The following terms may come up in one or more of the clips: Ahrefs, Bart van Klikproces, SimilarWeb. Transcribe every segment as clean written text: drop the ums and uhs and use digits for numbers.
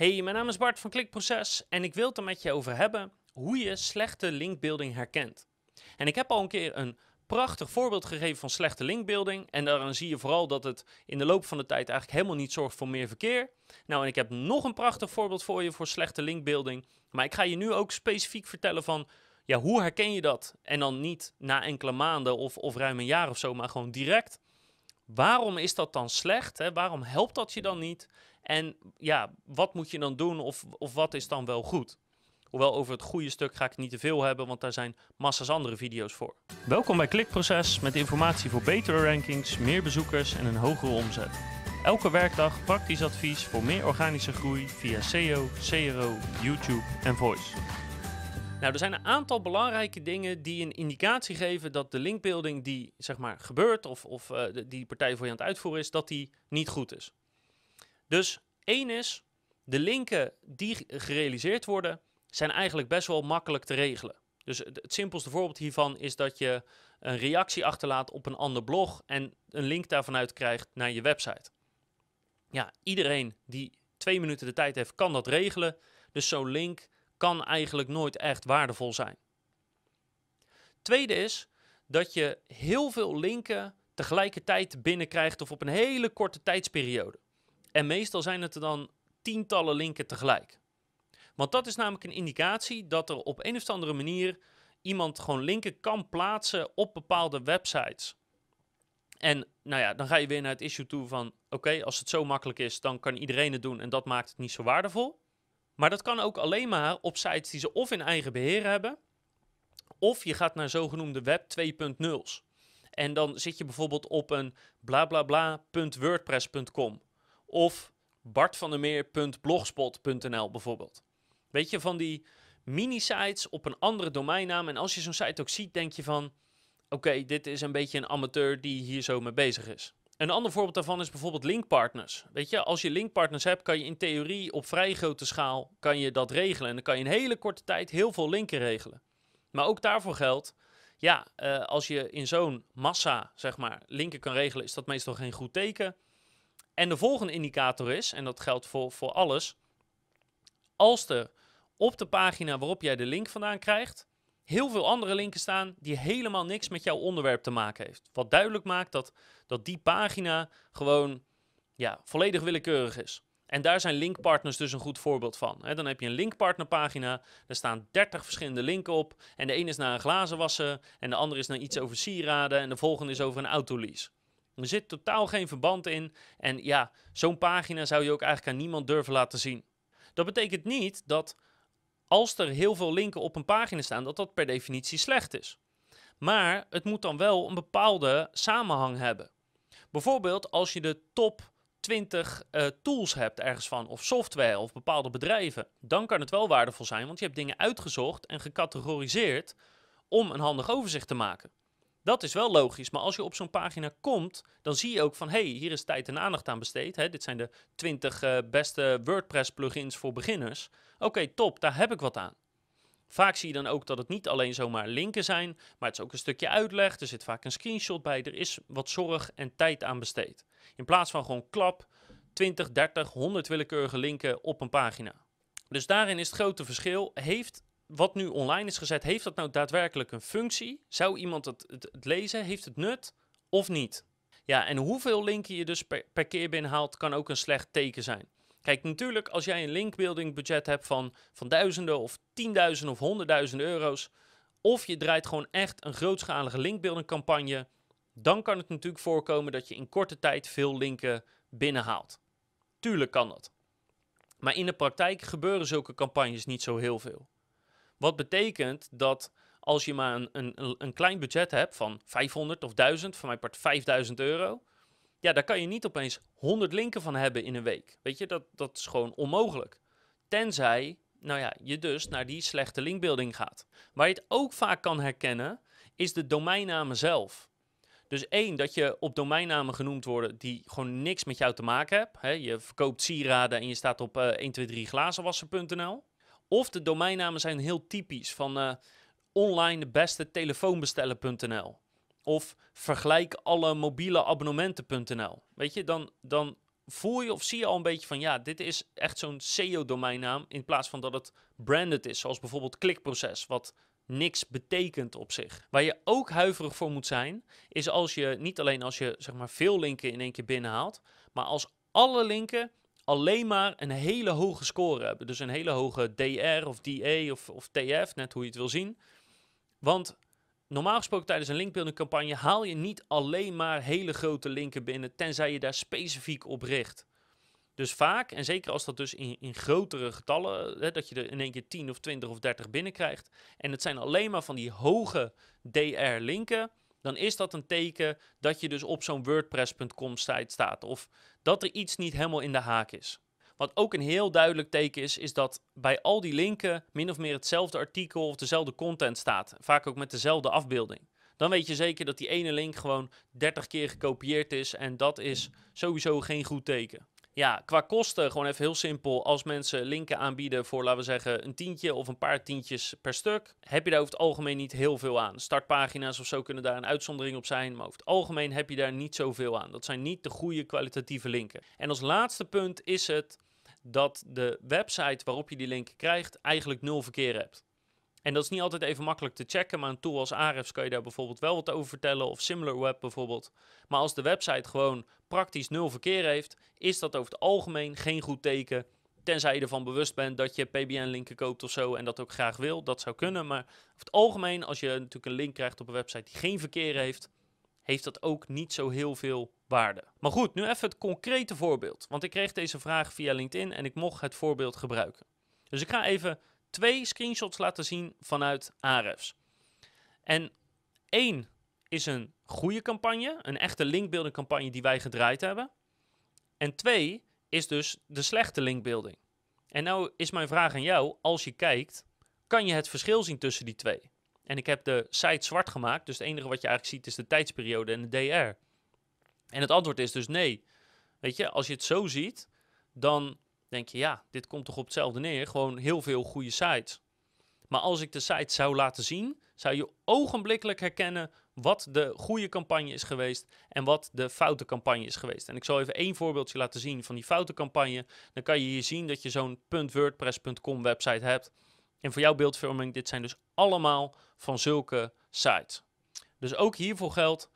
Hey, mijn naam is Bart van Klikproces en ik wil het er met je over hebben hoe je slechte linkbuilding herkent. En ik heb al een keer een prachtig voorbeeld gegeven van slechte linkbuilding en daaraan zie je vooral dat het in de loop van de tijd eigenlijk helemaal niet zorgt voor meer verkeer. Nou, en ik heb nog een prachtig voorbeeld voor je voor slechte linkbuilding, maar ik ga je nu ook specifiek vertellen van ja, hoe herken je dat? En dan niet na enkele maanden of ruim een jaar of zo, maar gewoon direct. Waarom is dat dan slecht? Hè? Waarom helpt dat je dan niet? En ja, wat moet je dan doen of wat is dan wel goed? Hoewel over het goede stuk ga ik niet te veel hebben, want daar zijn massa's andere video's voor. Welkom bij Klikproces met informatie voor betere rankings, meer bezoekers en een hogere omzet. Elke werkdag praktisch advies voor meer organische groei via SEO, CRO, YouTube en Voice. Nou, er zijn een aantal belangrijke dingen die een indicatie geven dat de linkbuilding die zeg maar gebeurt of die partij voor je aan het uitvoeren is, dat die niet goed is. Dus één is, de linken die gerealiseerd worden, zijn eigenlijk best wel makkelijk te regelen. Dus het simpelste voorbeeld hiervan is dat je een reactie achterlaat op een ander blog en een link daarvan uit krijgt naar je website. Ja, iedereen die 2 minuten de tijd heeft, kan dat regelen. Dus zo'n link kan eigenlijk nooit echt waardevol zijn. Tweede is dat je heel veel linken tegelijkertijd binnenkrijgt of op een hele korte tijdsperiode. En meestal zijn het er dan tientallen linken tegelijk. Want dat is namelijk een indicatie dat er op een of andere manier iemand gewoon linken kan plaatsen op bepaalde websites. En nou ja, dan ga je weer naar het issue toe van oké, als het zo makkelijk is, dan kan iedereen het doen en dat maakt het niet zo waardevol. Maar dat kan ook alleen maar op sites die ze of in eigen beheer hebben, of je gaat naar zogenoemde web 2.0's. En dan zit je bijvoorbeeld op een blablabla.wordpress.com. Of bartvandermeer.blogspot.nl bijvoorbeeld. Weet je, van die mini-sites op een andere domeinnaam. En als je zo'n site ook ziet, denk je van oké, dit is een beetje een amateur die hier zo mee bezig is. Een ander voorbeeld daarvan is bijvoorbeeld linkpartners. Weet je, als je linkpartners hebt, kan je in theorie op vrij grote schaal kan je dat regelen. En dan kan je in hele korte tijd heel veel linken regelen. Maar ook daarvoor geldt, ja, als je in zo'n massa, zeg maar, linken kan regelen, is dat meestal geen goed teken. En de volgende indicator is, en dat geldt voor alles, als er op de pagina waarop jij de link vandaan krijgt, heel veel andere linken staan die helemaal niks met jouw onderwerp te maken heeft. Wat duidelijk maakt dat die pagina gewoon ja, volledig willekeurig is. En daar zijn linkpartners dus een goed voorbeeld van. He, dan heb je een linkpartnerpagina, daar staan 30 verschillende linken op. En de ene is naar een glazenwassen, en de andere is naar iets over sieraden, en de volgende is over een autolease. Er zit totaal geen verband in. En ja, zo'n pagina zou je ook eigenlijk aan niemand durven laten zien. Dat betekent niet dat als er heel veel linken op een pagina staan, dat dat per definitie slecht is. Maar het moet dan wel een bepaalde samenhang hebben. Bijvoorbeeld als je de top 20 tools hebt ergens van, of software, of bepaalde bedrijven. Dan kan het wel waardevol zijn, want je hebt dingen uitgezocht en gecategoriseerd om een handig overzicht te maken. Dat is wel logisch, maar als je op zo'n pagina komt, dan zie je ook van hé, hier is tijd en aandacht aan besteed. Hè? Dit zijn de 20 beste WordPress plugins voor beginners. Oké, top, daar heb ik wat aan. Vaak zie je dan ook dat het niet alleen zomaar linken zijn, maar het is ook een stukje uitleg. Er zit vaak een screenshot bij, er is wat zorg en tijd aan besteed. In plaats van gewoon klap, 20, 30, 100 willekeurige linken op een pagina. Dus daarin is het grote verschil, heeft wat nu online is gezet, heeft dat nou daadwerkelijk een functie? Zou iemand het lezen? Heeft het nut of niet? Ja, en hoeveel linken je dus per keer binnenhaalt, kan ook een slecht teken zijn. Kijk, natuurlijk als jij een linkbuilding budget hebt van duizenden of 10.000 of 100.000 euro's, of je draait gewoon echt een grootschalige linkbuilding campagne, dan kan het natuurlijk voorkomen dat je in korte tijd veel linken binnenhaalt. Tuurlijk kan dat. Maar in de praktijk gebeuren zulke campagnes niet zo heel veel. Wat betekent dat als je maar een klein budget hebt van 500 of 1000, van mijn part 5000 euro, ja, daar kan je niet opeens 100 linken van hebben in een week. Weet je, dat is gewoon onmogelijk. Tenzij, nou ja, je dus naar die slechte linkbuilding gaat. Waar je het ook vaak kan herkennen, is de domeinnamen zelf. Dus één, dat je op domeinnamen genoemd wordt die gewoon niks met jou te maken hebben. Hè? Je verkoopt sieraden en je staat op 123glazenwassen.nl. Of de domeinnamen zijn heel typisch, van online de beste telefoonbestellen.nl. Of vergelijk alle mobiele abonnementen.nl. Weet je, dan voel je of zie je al een beetje van, ja, dit is echt zo'n SEO-domeinnaam in plaats van dat het branded is, zoals bijvoorbeeld Klikproces, wat niks betekent op zich. Waar je ook huiverig voor moet zijn, is als je, niet alleen als je zeg maar veel linken in één keer binnenhaalt, maar als alle linken alleen maar een hele hoge score hebben. Dus een hele hoge DR of DA of TF, net hoe je het wil zien. Want normaal gesproken tijdens een linkbuildingcampagne haal je niet alleen maar hele grote linken binnen, tenzij je daar specifiek op richt. Dus vaak, en zeker als dat dus in grotere getallen, hè, dat je er in één keer 10 of 20 of 30 binnenkrijgt, en het zijn alleen maar van die hoge DR-linken, dan is dat een teken dat je dus op zo'n WordPress.com-site staat, of dat er iets niet helemaal in de haak is. Wat ook een heel duidelijk teken is, is dat bij al die linken min of meer hetzelfde artikel of dezelfde content staat. Vaak ook met dezelfde afbeelding. Dan weet je zeker dat die ene link gewoon 30 keer gekopieerd is en dat is sowieso geen goed teken. Ja, qua kosten gewoon even heel simpel. Als mensen linken aanbieden voor, laten we zeggen, een tientje of een paar tientjes per stuk, heb je daar over het algemeen niet heel veel aan. Startpagina's of zo kunnen daar een uitzondering op zijn, maar over het algemeen heb je daar niet zoveel aan. Dat zijn niet de goede kwalitatieve linken. En als laatste punt is het dat de website waarop je die linken krijgt eigenlijk 0 verkeer hebt. En dat is niet altijd even makkelijk te checken, maar een tool als Ahrefs kan je daar bijvoorbeeld wel wat over vertellen, of SimilarWeb bijvoorbeeld. Maar als de website gewoon praktisch 0 verkeer heeft, is dat over het algemeen geen goed teken, tenzij je ervan bewust bent dat je PBN-linken koopt of zo en dat ook graag wil. Dat zou kunnen, maar over het algemeen, als je natuurlijk een link krijgt op een website die geen verkeer heeft, heeft dat ook niet zo heel veel waarde. Maar goed, nu even het concrete voorbeeld, want ik kreeg deze vraag via LinkedIn en ik mocht het voorbeeld gebruiken. Dus ik ga even 2 screenshots laten zien vanuit Ahrefs. En 1 is een goede campagne, een echte linkbuilding campagne die wij gedraaid hebben. En 2 is dus de slechte linkbuilding. En nou is mijn vraag aan jou, als je kijkt, kan je het verschil zien tussen die 2? En ik heb de site zwart gemaakt, dus het enige wat je eigenlijk ziet is de tijdsperiode en de DR. En het antwoord is dus nee. Weet je, als je het zo ziet, dan denk je, ja, dit komt toch op hetzelfde neer. Gewoon heel veel goede sites. Maar als ik de site zou laten zien, zou je ogenblikkelijk herkennen wat de goede campagne is geweest en wat de foute campagne is geweest. En ik zal even 1 voorbeeldje laten zien van die foute campagne. Dan kan je hier zien dat je zo'n .wordpress.com website hebt. En voor jouw beeldvorming, dit zijn dus allemaal van zulke sites. Dus ook hiervoor geldt,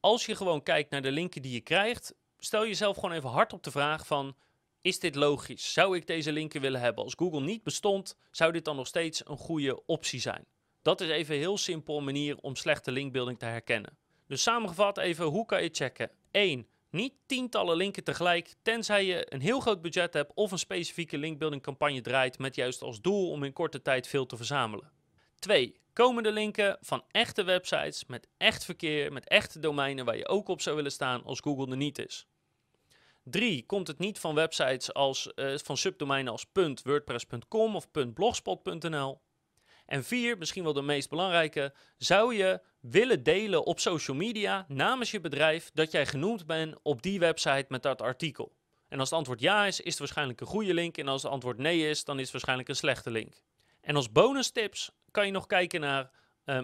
als je gewoon kijkt naar de linken die je krijgt, stel jezelf gewoon even hard op de vraag van, is dit logisch? Zou ik deze linken willen hebben? Als Google niet bestond, zou dit dan nog steeds een goede optie zijn? Dat is even een heel simpel manier om slechte linkbuilding te herkennen. Dus samengevat even, hoe kan je checken? 1. Niet tientallen linken tegelijk, tenzij je een heel groot budget hebt of een specifieke linkbuilding campagne draait met juist als doel om in korte tijd veel te verzamelen. 2. Komen de linken van echte websites met echt verkeer, met echte domeinen waar je ook op zou willen staan als Google er niet is. 3. Komt het niet van websites als, van subdomeinen als .wordpress.com of .blogspot.nl. En 4, misschien wel de meest belangrijke, zou je willen delen op social media namens je bedrijf dat jij genoemd bent op die website met dat artikel? En als het antwoord ja is, is het waarschijnlijk een goede link. En als het antwoord nee is, dan is het waarschijnlijk een slechte link. En als bonus tips kan je nog kijken naar,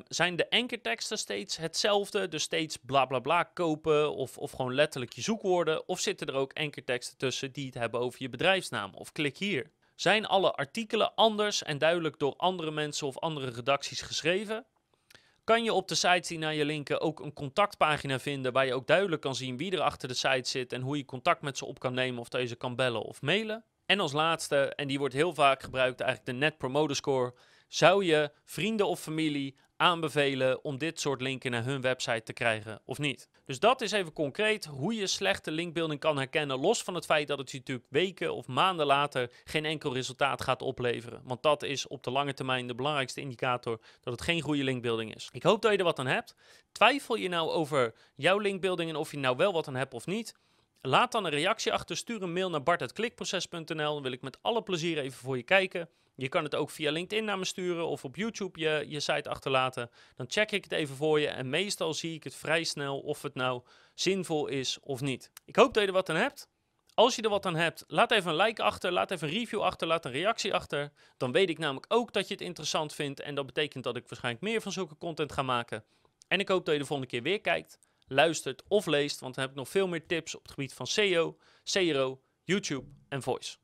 zijn de ankerteksten steeds hetzelfde? Dus steeds bla bla bla kopen of gewoon letterlijk je zoekwoorden? Of zitten er ook ankerteksten tussen die het hebben over je bedrijfsnaam? Of klik hier. Zijn alle artikelen anders en duidelijk door andere mensen of andere redacties geschreven? Kan je op de sites die naar je linken ook een contactpagina vinden waar je ook duidelijk kan zien wie er achter de site zit en hoe je contact met ze op kan nemen of dat je ze kan bellen of mailen? En als laatste, en die wordt heel vaak gebruikt, eigenlijk de Net Promoter Score. Zou je vrienden of familie aanbevelen om dit soort linken naar hun website te krijgen of niet? Dus dat is even concreet hoe je slechte linkbuilding kan herkennen, los van het feit dat het je natuurlijk weken of maanden later geen enkel resultaat gaat opleveren. Want dat is op de lange termijn de belangrijkste indicator dat het geen goede linkbuilding is. Ik hoop dat je er wat aan hebt. Twijfel je nou over jouw linkbuilding en of je nou wel wat aan hebt of niet? Laat dan een reactie achter, stuur een mail naar bart@klikproces.nl, dan wil ik met alle plezier even voor je kijken. Je kan het ook via LinkedIn naar me sturen of op YouTube je site achterlaten. Dan check ik het even voor je en meestal zie ik het vrij snel of het nou zinvol is of niet. Ik hoop dat je er wat aan hebt. Als je er wat aan hebt, laat even een like achter, laat even een review achter, laat een reactie achter. Dan weet ik namelijk ook dat je het interessant vindt en dat betekent dat ik waarschijnlijk meer van zulke content ga maken. En ik hoop dat je de volgende keer weer kijkt. luistert of leest, want dan heb ik nog veel meer tips op het gebied van SEO, CRO, YouTube en Voice.